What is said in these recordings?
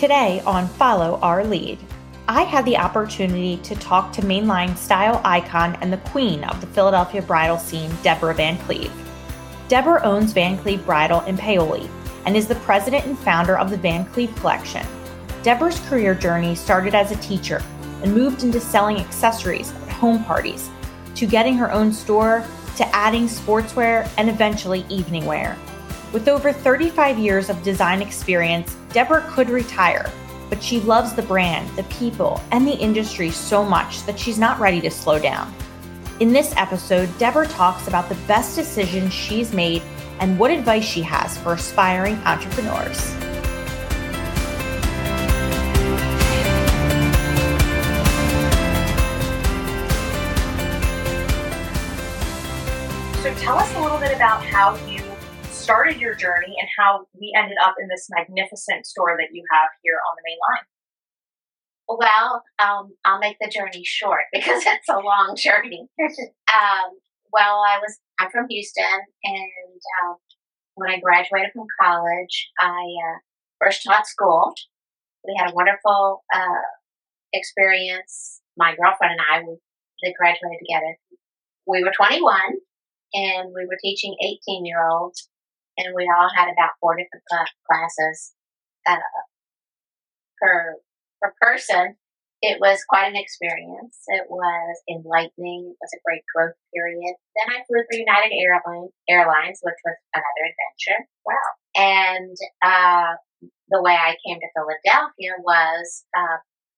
Today on Follow Our Lead, I had the opportunity to talk to Main Line style icon and the queen of the Philadelphia bridal scene, Deborah Van Cleve. Deborah owns Van Cleve Bridal in Paoli and is the president and founder of the Van Cleve Collection. Deborah's career journey started as a teacher and moved into selling accessories at home parties, to getting her own store, to adding sportswear and eventually evening wear. With over 35 years of design experience, Deborah could retire, but she loves the brand, the people, and the industry so much that she's not ready to slow down. In this episode, Deborah talks about the best decisions she's made and what advice she has for aspiring entrepreneurs. So tell us a little bit about how you started your journey and how we ended up in this magnificent store that you have here on the Main Line. Well, I'll make the journey short because it's a long journey. I'm from Houston, and when I graduated from college, I first taught school. We had a wonderful experience. My girlfriend and I, we graduated together. We were 21, and we were teaching 18-year-olds, and we all had about four different classes per person. It was quite an experience. It was enlightening. It was a great growth period. Then I flew for United Airlines, which was another adventure. Wow. And the way I came to Philadelphia was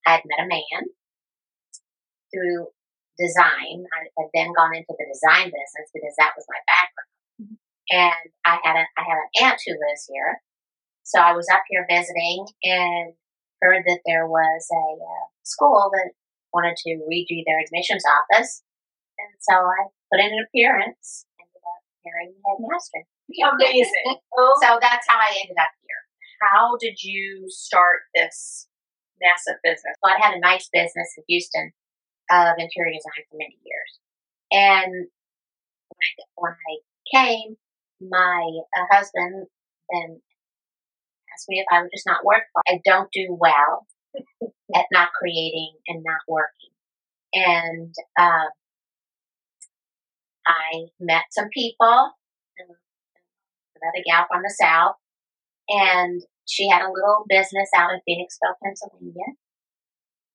I had met a man through design. I had then gone into the design business because that was my background. Mm-hmm. And I had an aunt who lives here. So I was up here visiting and heard that there was a school that wanted to redo their admissions office. And so I put in an appearance and ended up marrying the headmaster. Amazing. So that's how I ended up here. How did you start this massive business? Well, I had a nice business in Houston of interior design for many years. And when I came, my husband then asked me if I would just not work for it. I don't do well at not creating and not working. And I met some people, another gal from the South, and she had a little business out in Phoenixville, Pennsylvania,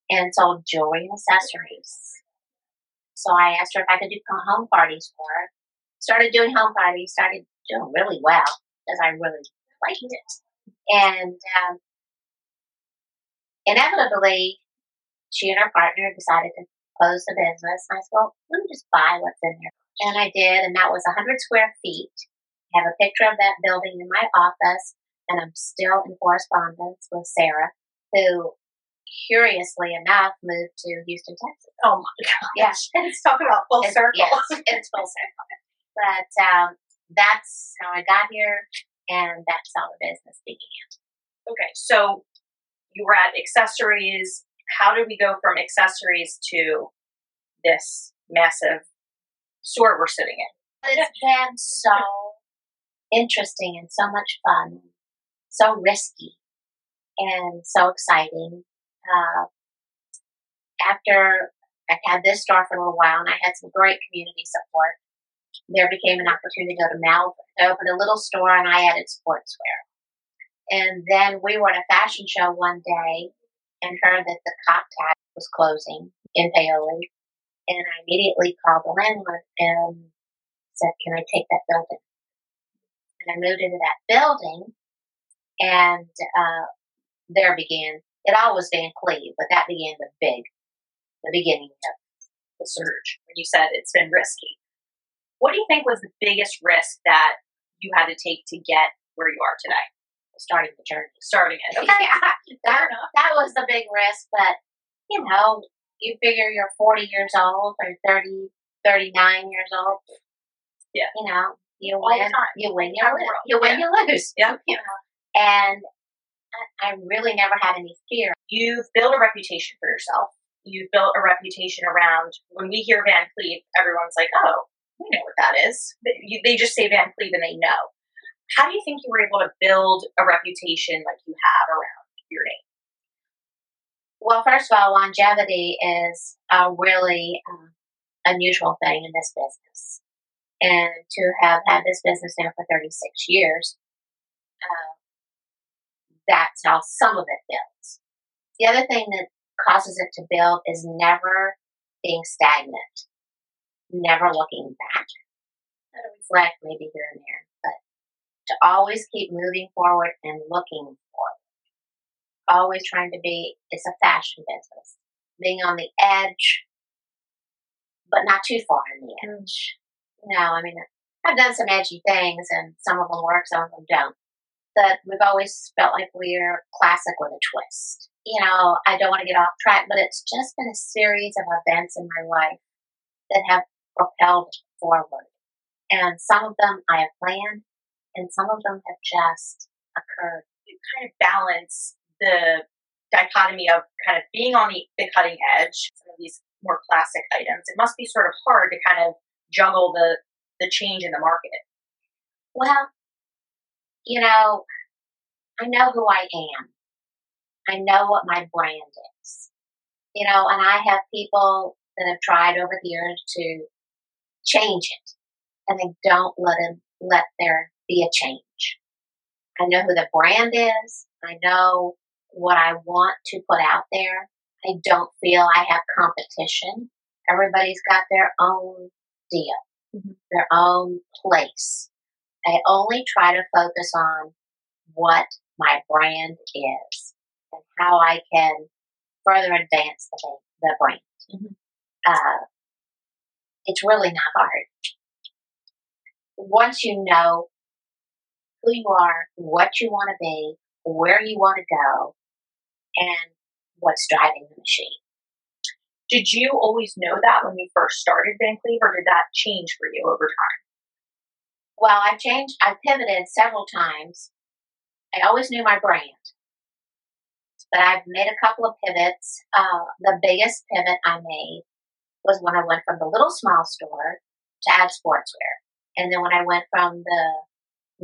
and sold jewelry and accessories. So I asked her if I could do home parties for her. Started doing home parties, started doing really well because I really liked it. And inevitably, she and her partner decided to close the business. And I said, well, let me just buy what's in there. And I did, and that was 100 square feet. I have a picture of that building in my office, and I'm still in correspondence with Sarah, who, curiously enough, moved to Houston, Texas. Oh, my gosh. Yes. Yeah. It's talking about full circle. Yes, it's full circle. But that's how I got here. And that's how the business began. Okay, so you were at accessories. How did we go from accessories to this massive store we're sitting in? It's been so interesting and so much fun, so risky, and so exciting. After I had this store for a little while and I had some great community support, there became an opportunity to go to Melbourne. I opened a little store and I added sportswear. And then we were at a fashion show one day and heard that the cocktail was closing in Paoli. And I immediately called the landlord and said, can I take that building? And I moved into that building, and there began, it all was Van Cleve, but that began the beginning of the surge. When you said it's been risky, what do you think was the biggest risk that you had to take to get where you are today? Starting the journey. Starting it. Okay. Yeah, that was the big risk, but, you know, you figure you're 40 years old or 39 years old. Yeah. You know, you win, you lose. Yeah. You know, and I really never had any fear. You've built a reputation for yourself. You've built a reputation around, when we hear Van Cleve, everyone's like, oh, we know what that is. They just say Van Cleve and they know. How do you think you were able to build a reputation like you have around your name? Well, first of all, longevity is a really unusual thing in this business. And to have had this business now for 36 years, that's how some of it builds. The other thing that causes it to build is never being stagnant, never looking back. That'll reflect maybe here and there, but to always keep moving forward and looking forward. Always trying to be, it's a fashion business, being on the edge, but not too far on the edge. No, I mean, I've done some edgy things, and some of them work, some of them don't. But we've always felt like we're classic with a twist. You know, I don't want to get off track, but it's just been a series of events in my life that have propelled forward. And some of them I have planned, and some of them have just occurred. You kind of balance the dichotomy of kind of being on the cutting edge, some of these more classic items. It must be sort of hard to kind of juggle the change in the market. Well, you know, I know who I am. I know what my brand is. You know, and I have people that have tried over the years to change it, and they don't let there be a change. I know who the brand is. I know what I want to put out there. I don't feel I have competition. Everybody's got their own deal, their own place. I only try to focus on what my brand is and how I can further advance the brand. It's really not hard. Once you know who you are, what you want to be, where you want to go, and what's driving the machine. Did you always know that when you first started Van Cleve, or did that change for you over time? Well, I pivoted several times. I always knew my brand, but I've made a couple of pivots. The biggest pivot I made was when I went from the little small store to Ad Sportswear. And then when I went from the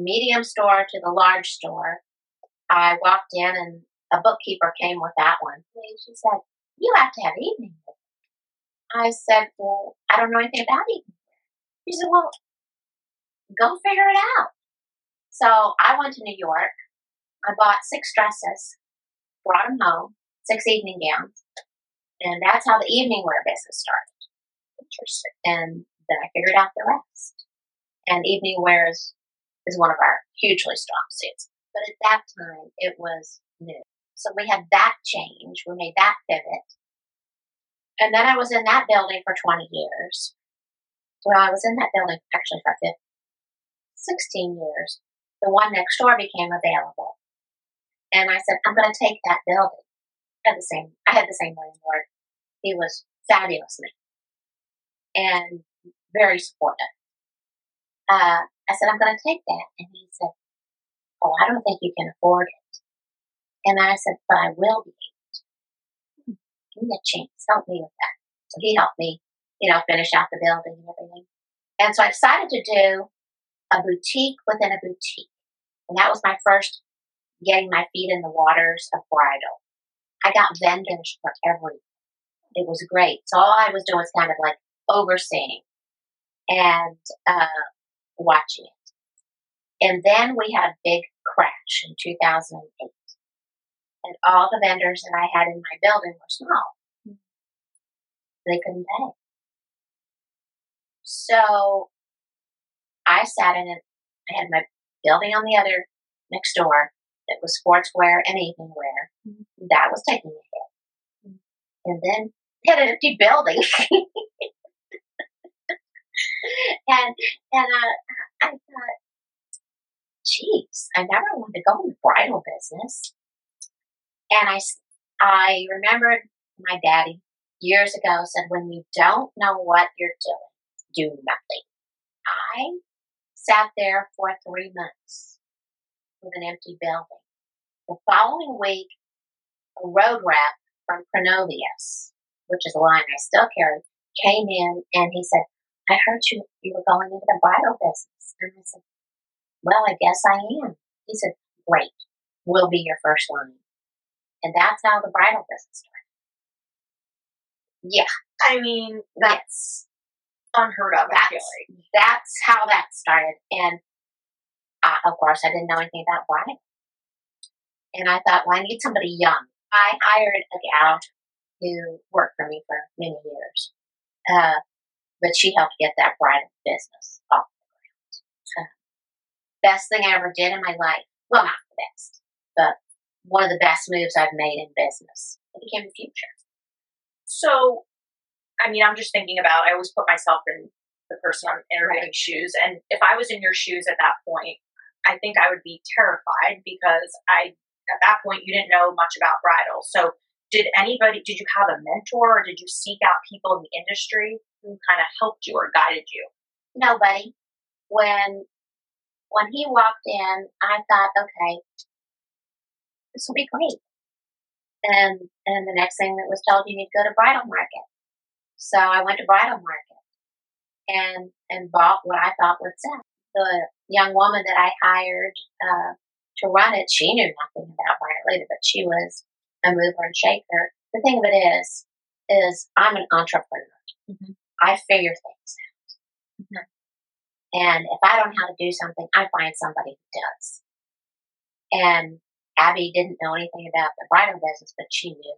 medium store to the large store, I walked in and a bookkeeper came with that one. She said, "You have to have evening wear." I said, "Well, I don't know anything about evening wear." She said, "Well, go figure it out." So I went to New York. I bought 6 dresses, brought them home, 6 evening gowns, and that's how the evening wear business started. Interesting. And then I figured out the rest. And evening wear is one of our hugely strong suits. But at that time, it was new. So we had that change. We made that pivot. And then I was in that building for 20 years. Well, I was in that building actually for 16 years. The one next door became available. And I said, I'm going to take that building. I had the same landlord. He was fabulous and very supportive. I said, I'm going to take that. And he said, "Oh, I don't think you can afford it." And I said, "But I will be able to. Give me a chance. Help me with that." So he helped me, finish out the building and everything. And so I decided to do a boutique within a boutique. And that was my first getting my feet in the waters of bridal. I got vendors for everything. It was great. So all I was doing was kind of like overseeing and watching it. And then we had a big crash in 2008. And all the vendors that I had in my building were small. They couldn't pay. So I sat in it. I had my building on the other next door that was sportswear and evening wear. That was taking a hit. And then I had an empty building. And I thought, geez, I never wanted to go in the bridal business. And I remembered my daddy years ago said, when you don't know what you're doing, do nothing. I sat there for 3 months with an empty building. The following week, a road rep from Pronovias, which is a line I still carry, came in and he said, "I heard you were going into the bridal business." And I said, "Well, I guess I am." He said, "Great. We'll be your first line." And that's how the bridal business started. Yeah. I mean, that's unheard of, I feel like. That's how that started. And, of course, I didn't know anything about bridal. And I thought, well, I need somebody young. I hired a gal who worked for me for many years. But she helped get that bridal business off the ground. Best thing I ever did in my life. Well, not the best, but one of the best moves I've made in business. It became the future. So, I mean, I'm just thinking about, I always put myself in the person I'm interviewing shoes. And if I was in your shoes at that point, I think I would be terrified because at that point, you didn't know much about bridal. So did you have a mentor or did you seek out people in the industry who kind of helped you or guided you? Nobody. When he walked in, I thought, okay, this will be great. And the next thing that was told, you need to go to Bridal Market. So I went to Bridal Market and bought what I thought would sell. The young woman that I hired to run it, she knew nothing about bridal, but she was a mover and shaker. The thing of it is I'm an entrepreneur. Mm-hmm. I figure things out. Mm-hmm. And if I don't know how to do something, I find somebody who does. And Abby didn't know anything about the bridal business, but she knew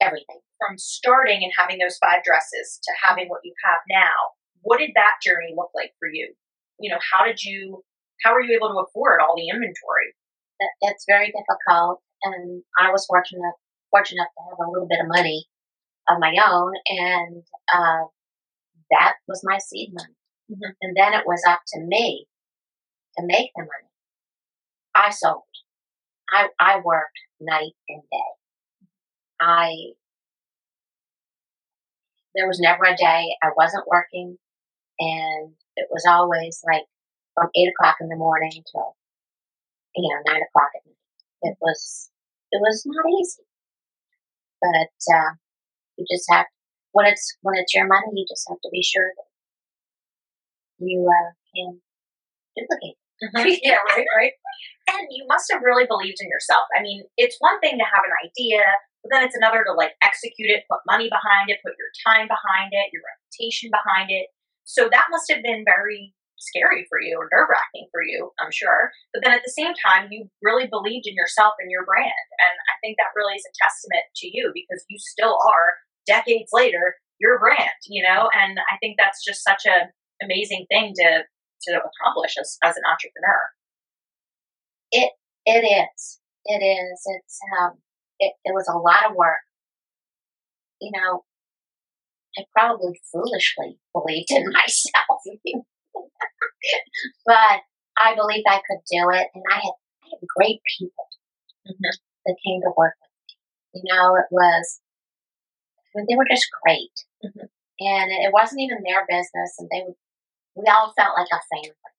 everything. From starting and having those 5 dresses to having what you have now, what did that journey look like for you? You know, how were you able to afford all the inventory? It's very difficult. And I was fortunate to have a little bit of money of my own. And that was my seed money. Mm-hmm. And then it was up to me to make the money. I sold. I worked night and day. There was never a day I wasn't working, and it was always like from 8 o'clock in the morning till 9 o'clock at night. It was not easy, but you just have when it's your money, you just have to be sure that you can duplicate. Yeah, right. And you must have really believed in yourself. I mean, it's one thing to have an idea, but then it's another to like execute it, put money behind it, put your time behind it, your reputation behind it. So that must have been very scary for you or nerve-wracking for you, I'm sure. But then at the same time, you really believed in yourself and your brand. And I think that really is a testament to you because you still are, decades later, your brand, And I think that's just such an amazing thing to accomplish as an entrepreneur. It is. It was a lot of work. I probably foolishly believed in myself, but I believed I could do it. And I had great people mm-hmm. that came to work with me. They were just great. Mm-hmm. And it wasn't even their business. And we all felt like a family.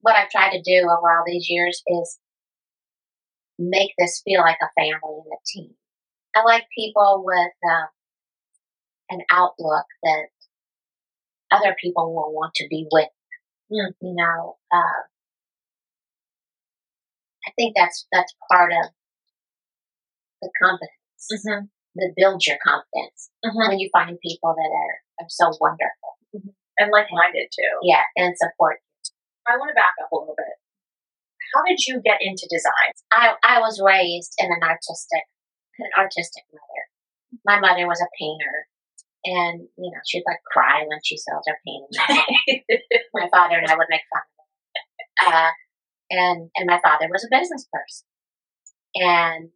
What I've tried to do over all these years is make this feel like a family and a team. I like people with an outlook that other people will want to be with. Mm. I think that's part of the confidence mm-hmm. that builds your confidence mm-hmm. when you find people that are so wonderful. Mm-hmm. And like-minded too. Yeah, and support. I want to back up a little bit. How did you get into design? I was raised in an artistic mother. My mother was a painter, and she'd like cry when she sells her painting. My father and I would make fun of it. And my father was a business person, and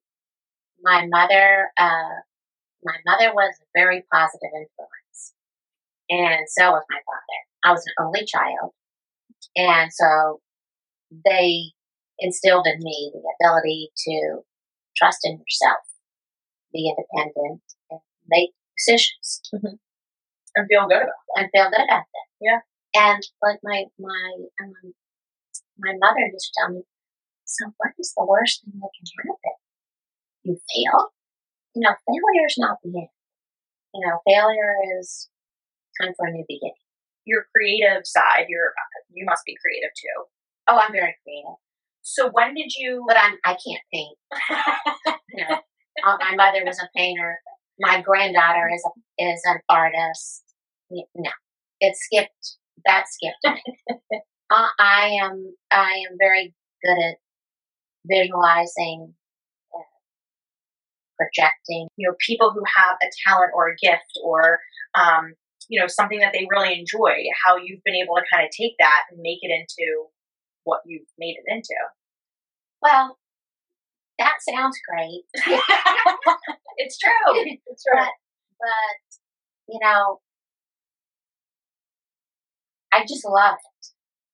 my mother was a very positive influence, and so was my father. I was an only child. And so they instilled in me the ability to trust in yourself, be independent, and make decisions. Mm-hmm. And feel good about that. Yeah. And like my mother used to tell me, so what is the worst thing that can happen? You fail? Failure is not the end. Failure is time for a new beginning. Your creative side, you must be creative too. Oh, I'm very creative. So when did you... But I can't paint. My mother was a painter. My granddaughter is an artist. No, it skipped. That skipped me. I am very good at visualizing, projecting. You know, people who have a talent or a gift or, you know, something that they really enjoy, how you've been able to kind of take that and make it into what you've made it into. Well, that sounds great. It's true. It's true. But, you know, I just love it.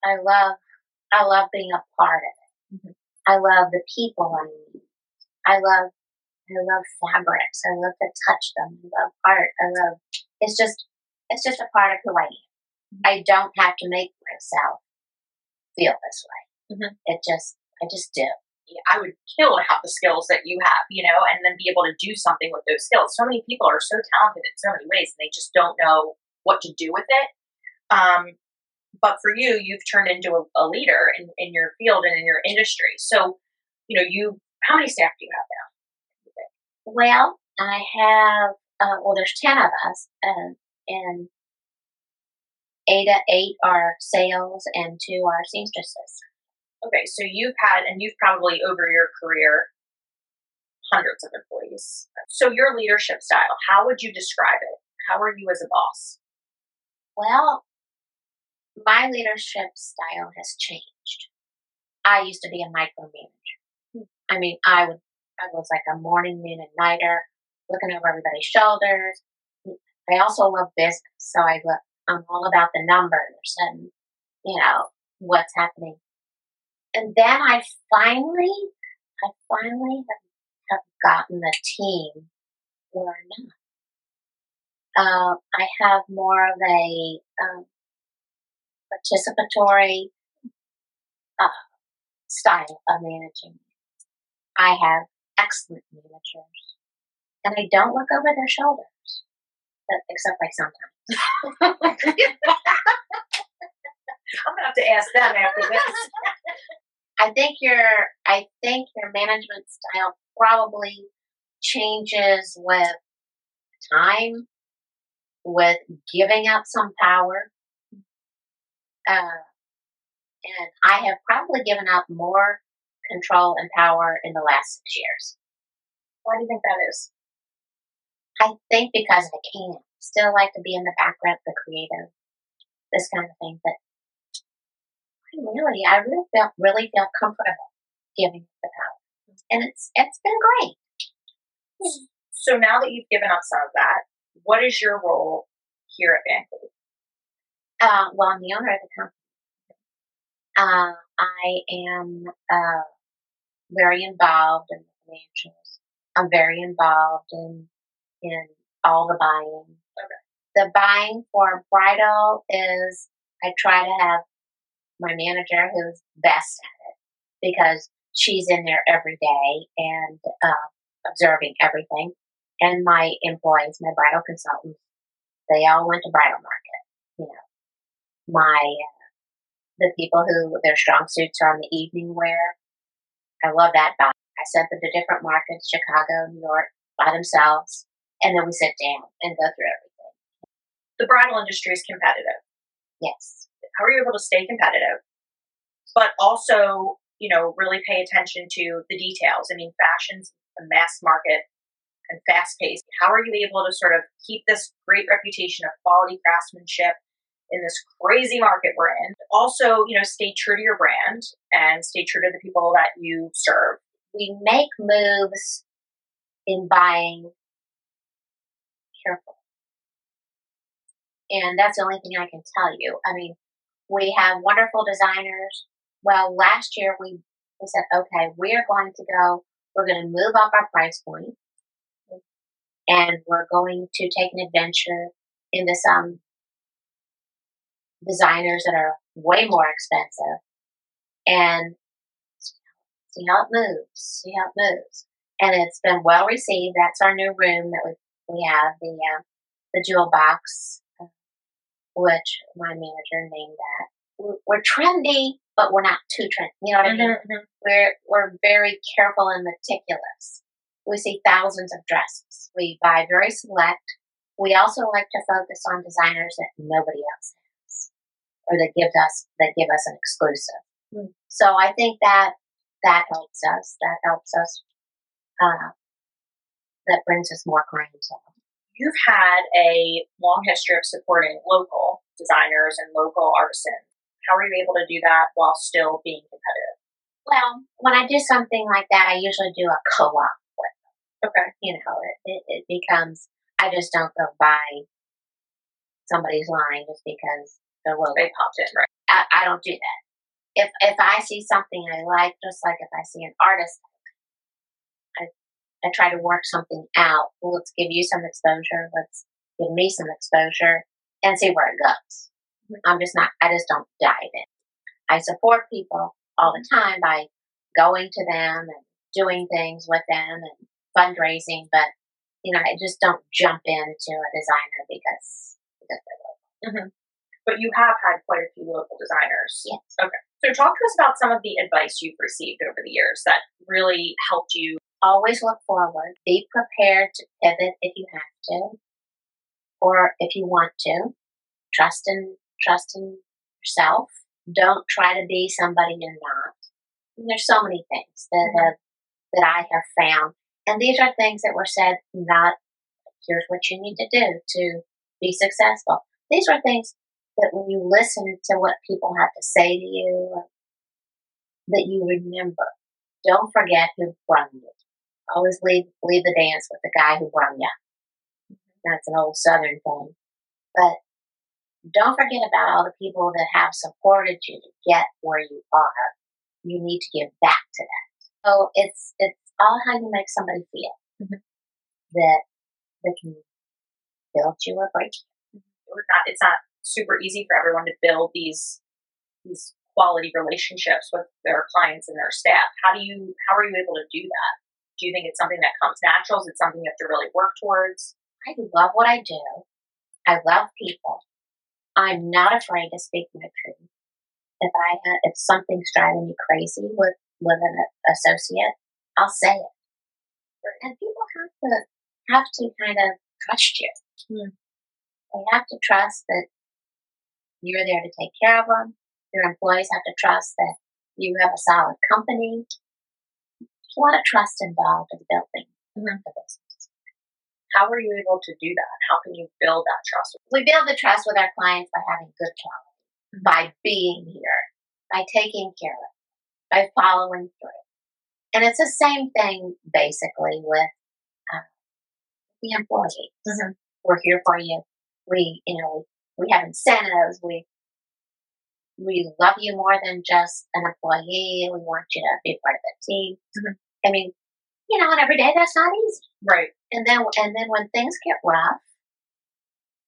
I love being a part of it. Mm-hmm. I love the people I meet. I love fabrics. I love to touch them. I love art. It's just a part of who I am. I don't have to make myself feel this way. Mm-hmm. I just do. I would kill to have the skills that you have, you know, and then be able to do something with those skills. So many people are so talented in so many ways, and they just don't know what to do with it. But for you, you've turned into a leader in your field and in your industry. So, you know, how many staff do you have now? Well, I have, there's 10 of us, and 8 are sales and 2 are seamstresses. Okay, so you've probably over your career, hundreds of employees. So your leadership style, how would you describe it? How are you as a boss? Well, my leadership style has changed. I used to be a micromanager. I mean, I was like a morning, noon, and nighter, looking over everybody's shoulders. I also love business, so I'm all about the numbers and, you know, what's happening. And then I finally have gotten a team where I'm not. I have more of a participatory style of managing. I have excellent managers, and I don't look over their shoulders, except like sometimes. I'm gonna have to ask them after this. I think your management style probably changes with time, with giving up some power, and I have probably given up more control and power in the last 6 years. Why do you think that is? I think because I can still like to be in the background, the creative, this kind of thing, but I really feel comfortable giving the power. And it's been great. So now that you've given up some of that, what is your role here at Van Cleve? Well, I'm the owner of the company. I am very involved in the financials. I'm very involved in all the buying. Okay. The buying for bridal is, I try to have my manager, who's best at it, because she's in there every day and observing everything. And my employees, my bridal consultants, they all went to Bridal Market. You know, the people who their strong suits are on the evening wear. I love that buy. I sent them to different markets, Chicago, New York, by themselves, and then we sit down and go through everything. The bridal industry is competitive. Yes. How are you able to stay competitive, but also, you know, really pay attention to the details? I mean, fashion's a mass market and fast-paced. How are you able to sort of keep this great reputation of quality craftsmanship in this crazy market we're in? Also, you know, stay true to your brand and stay true to the people that you serve. We make moves in buying carefully. And that's the only thing I can tell you. I mean, we have wonderful designers. Well, last year we said, okay, we're going to move up our price point, and we're going to take an adventure into some designers that are way more expensive and see how it moves. And it's been well received. That's our new room that we have, the jewel box, which my manager named that. We're trendy, but we're not too trendy. You know what I mean? Mm-hmm. We're very careful and meticulous we see thousands of dresses. We buy very select. We also like to focus on designers that nobody else has or that give us an exclusive. Mm. So I think that helps us. That helps us. That brings us more clientele. You've had a long history of supporting local designers and local artisans. How were you able to do that while still being competitive? Well, when I do something like that, I usually do a co-op with them. Okay. You know, it becomes, I just don't go buy somebody's line just because they're local. They popped in, right? I don't do that. If I see something I like, just like if I see an artist, I try to work something out. Well, let's give you some exposure. Let's give me some exposure and see where it goes. I just don't dive in. I support people all the time by going to them and doing things with them and fundraising. But, you know, I just don't jump into a designer because they're local. Mm-hmm. But you have had quite a few local designers. Yes. Okay. So talk to us about some of the advice you've received over the years that really helped you. Always look forward. Be prepared to pivot if you have to, or if you want to. Trust in yourself. Don't try to be somebody you're not. And there's so many things that I have found, and these are things that were said. Not here's what you need to do to be successful. These are things that when you listen to what people have to say to you, that you remember. Don't forget who brung you. Always leave the dance with the guy who brung you. That's an old Southern thing, but don't forget about all the people that have supported you to get where you are. You need to give back to that. So it's all how you make somebody feel that can build you or break you. It's not super easy for everyone to build these quality relationships with their clients and their staff. How are you able to do that? Do you think it's something that comes natural? Is it something you have to really work towards? I love what I do. I love people. I'm not afraid to speak my truth. If something's driving me crazy with an associate, I'll say it. And people have to kind of trust you. Hmm. They have to trust that you're there to take care of them. Your employees have to trust that you have a solid company. There's a lot of trust involved in building the business. How are you able to do that? How can you build that trust? We build the trust with our clients by having good quality, by being here, by taking care of them, by following through. And it's the same thing, basically, with the employees. Mm-hmm. We're here for you. We have incentives. We love you more than just an employee. We want you to be part of the team. Mm-hmm. I mean, you know, and every day that's not easy. Right. And then when things get rough,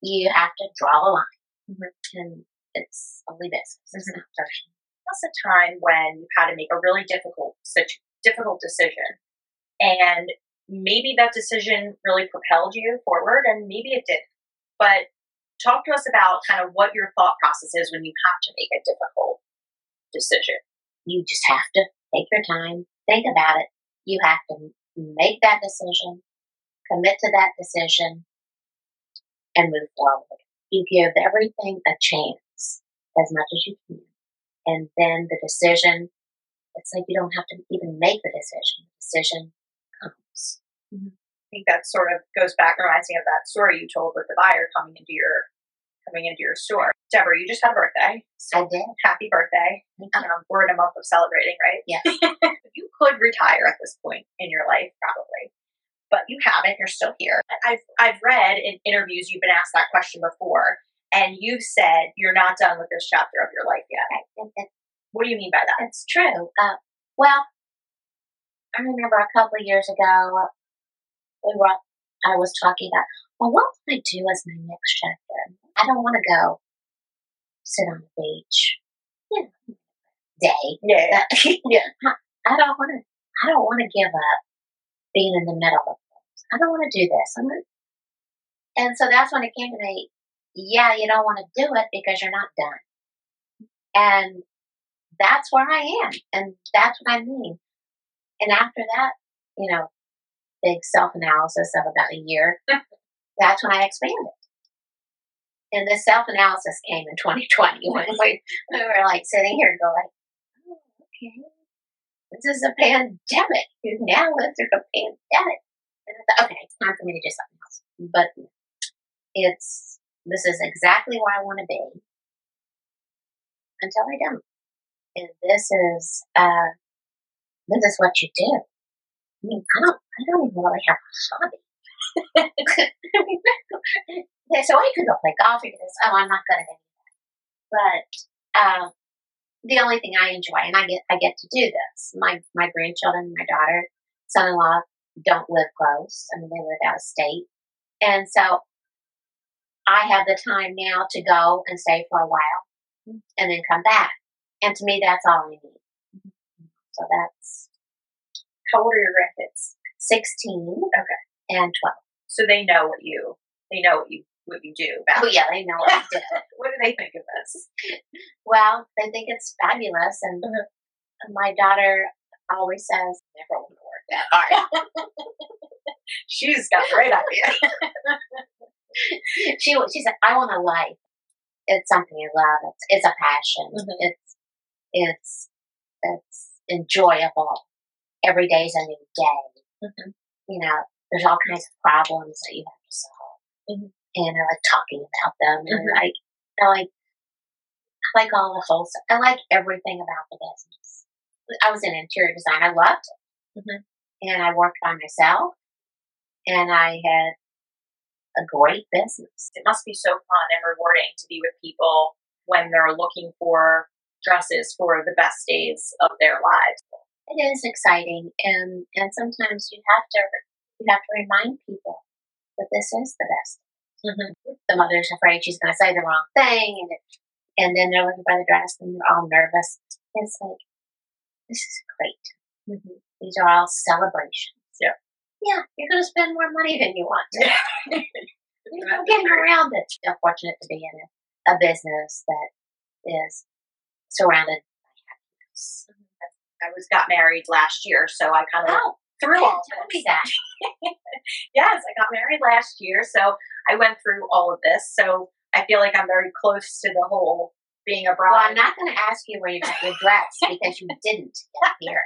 you have to draw a line. Mm-hmm. And it's only business. It's not personal. That's a time when you had to make a really difficult decision. And maybe that decision really propelled you forward, and maybe it didn't. But talk to us about kind of what your thought process is when you have to make a difficult decision. You just have to take your time, think about it. You have to make that decision, commit to that decision, and move forward. You give everything a chance as much as you can. And then the decision, it's like you don't have to even make the decision. The decision comes. Mm-hmm. I think that sort of goes back, reminds me of that story you told with the buyer coming into your store. Deborah, you just had a birthday. So I did. Happy birthday. We're in a month of celebrating, right? Yeah. You could retire at this point in your life, probably. But you haven't. You're still here. I've read in interviews, you've been asked that question before, and you've said you're not done with this chapter of your life yet. Right. What do you mean by that? It's true. Well, I remember a couple of years ago, I was talking about, well, what will I do as my next chapter? I don't want to go sit on the beach, you know, day. Yeah. I don't want to give up being in the middle of things. I don't want to do this. And so that's when it came to me. Yeah, you don't want to do it because you're not done. And that's where I am, and that's what I mean. And after that, you know, big self-analysis of about a year, that's when I expanded. And the self-analysis came in 2020 when we were like sitting here and go like, oh, okay, this is a pandemic. You've now lived through a pandemic. And I thought, okay, it's time for me to do something else. But this is exactly where I want to be until I don't. And this is what you do. I mean, I don't even really have a hobby. So I could go play golf or this. Oh, I'm not good at any of that. But the only thing I enjoy, and I get to do this. My grandchildren, my daughter, son-in-law don't live close. I mean, they live out of state, and so I have the time now to go and stay for a while, and then come back. And to me, that's all I need. So that's. How old are your grandkids? 16. Okay. And 12. So they know what you do. About. Oh yeah, they know what I do. What do they think of this? Well, they think it's fabulous, and my daughter always says, "Never want to work that hard." She's got the right idea. She said, "I want a life. It's something I love. It's a passion. It's enjoyable. Every day is a new day. You know." There's all kinds of problems that you have to solve. And I like talking about them. And I like all the whole stuff. I like everything about the business. I was in interior design. I loved it. And I worked by myself. And I had a great business. It must be so fun and rewarding to be with people when they're looking for dresses for the best days of their lives. It is exciting. And sometimes you have to remind people that this is the best. The mother's afraid she's going to say the wrong thing, and then they're looking for the dress, and they're all nervous. It's like, this is great. These are all celebrations. Yeah, you're going to spend more money than you want to. You're not getting around it. I'm fortunate to be in a business that is surrounded by happiness. I got married last year, so I kind of... through all of this. Yes, I got married last year, so I went through all of this. So I feel like I'm very close to the whole being a bride. Well, I'm not going to ask you where you got your dress because you didn't get here.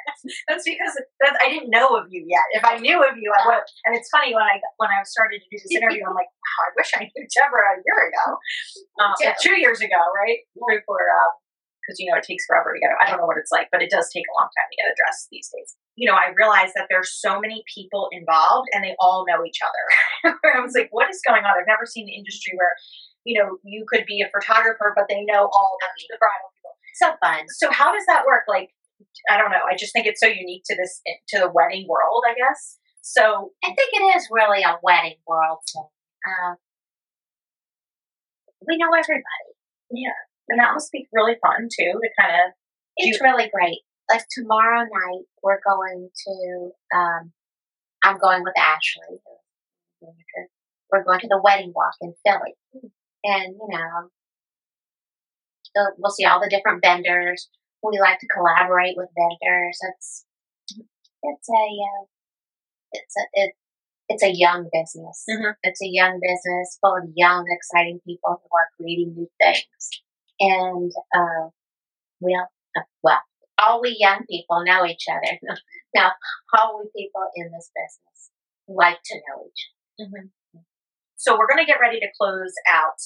That's because I didn't know of you yet. If I knew of you, I would. And it's funny when I started to do this interview, I'm like, wow, I wish I knew Deborah a year ago, 2 years ago, right? Because you know it takes forever to get it. I don't know what it's like, but it does take a long time to get a dress these days. You know, I realized that there's so many people involved and they all know each other. I was like, what is going on? I've never seen an industry where, you know, you could be a photographer, but they know all the bridal people. So fun. So how does that work? Like, I don't know. I just think it's so unique to the wedding world, I guess. So I think it is really a wedding world thing. We know everybody. Yeah. And that must be really fun too, to kind of. It's really great. Like tomorrow night, we're going to. I'm going with Ashley. We're going to the wedding walk in Philly, and you know, we'll see all the different vendors. We like to collaborate with vendors. It's a young business. It's a young business full of young, exciting people who are creating new things. And all we young people know each other. Now, all we people in this business like to know each other. So we're going to get ready to close out,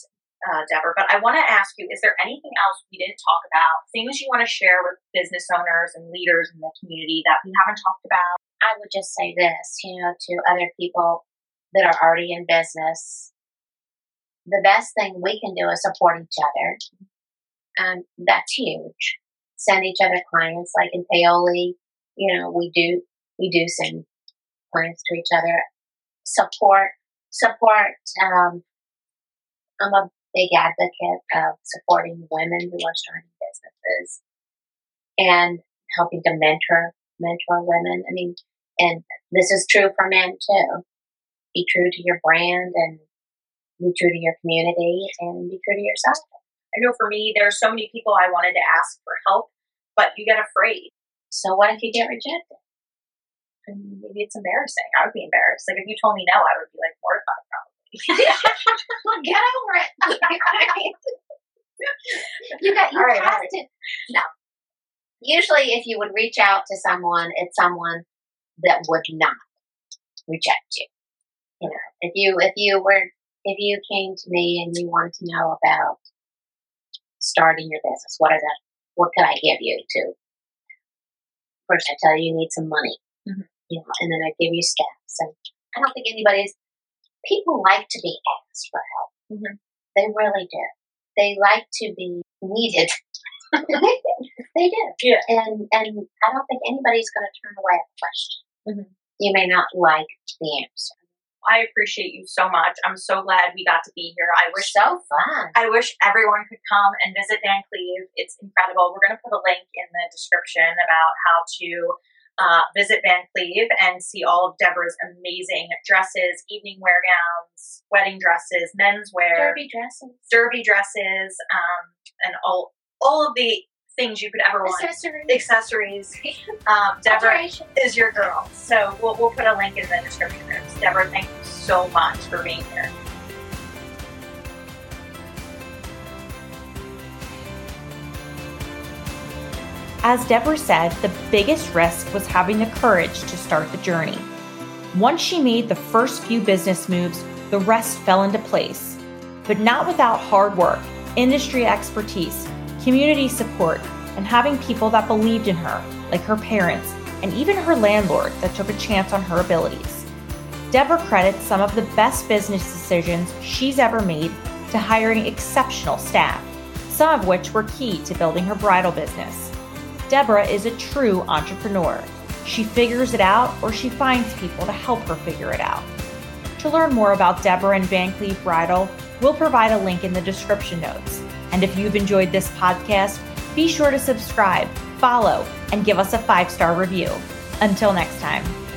Deborah, but I want to ask you, is there anything else we didn't talk about, things you want to share with business owners and leaders in the community that we haven't talked about? I would just say this, you know, to other people that are already in business, the best thing we can do is support each other. That's huge. Send each other clients, like in Paoli, you know, we do send clients to each other. Support. I'm a big advocate of supporting women who are starting businesses and helping to mentor women. I mean, and this is true for men too. Be true to your brand and be true to your community and be true to yourself. I know for me, there's so many people I wanted to ask for help, but you get afraid. So what if you get rejected? and maybe it's embarrassing. I would be embarrassed. Like, if you told me no, I would be, like, mortified, probably. Well, get over it. You have to. No. Usually, if you would reach out to someone, it's someone that would not reject you. You know, if you came to me and you wanted to know about starting your business, what could I give you to? First, I tell you need some money, you know, and then I give you steps. And I don't think people like to be asked for help. Mm-hmm. They really do. They like to be needed. They do. Yeah. And I don't think anybody's going to turn away a question. Mm-hmm. You may not like the answer. I appreciate you so much. I'm so glad we got to be here. So fun. I wish everyone could come and visit Van Cleve. It's incredible. We're going to put a link in the description about how to visit Van Cleve and see all of Deborah's amazing dresses, evening wear gowns, wedding dresses, menswear, derby dresses, and all of the things you could ever want. Accessories. Deborah is your girl. So we'll put a link in the description there. Deborah, thank you so much for being here. As Deborah said, the biggest risk was having the courage to start the journey. Once she made the first few business moves, the rest fell into place, but not without hard work, industry expertise, community support, and having people that believed in her, like her parents, and even her landlord that took a chance on her abilities. Deborah credits some of the best business decisions she's ever made to hiring exceptional staff, some of which were key to building her bridal business. Deborah is a true entrepreneur. She figures it out, or she finds people to help her figure it out. To learn more about Deborah and Van Cleve Bridal, we'll provide a link in the description notes. And if you've enjoyed this podcast, be sure to subscribe, follow, and give us a 5-star review. Until next time.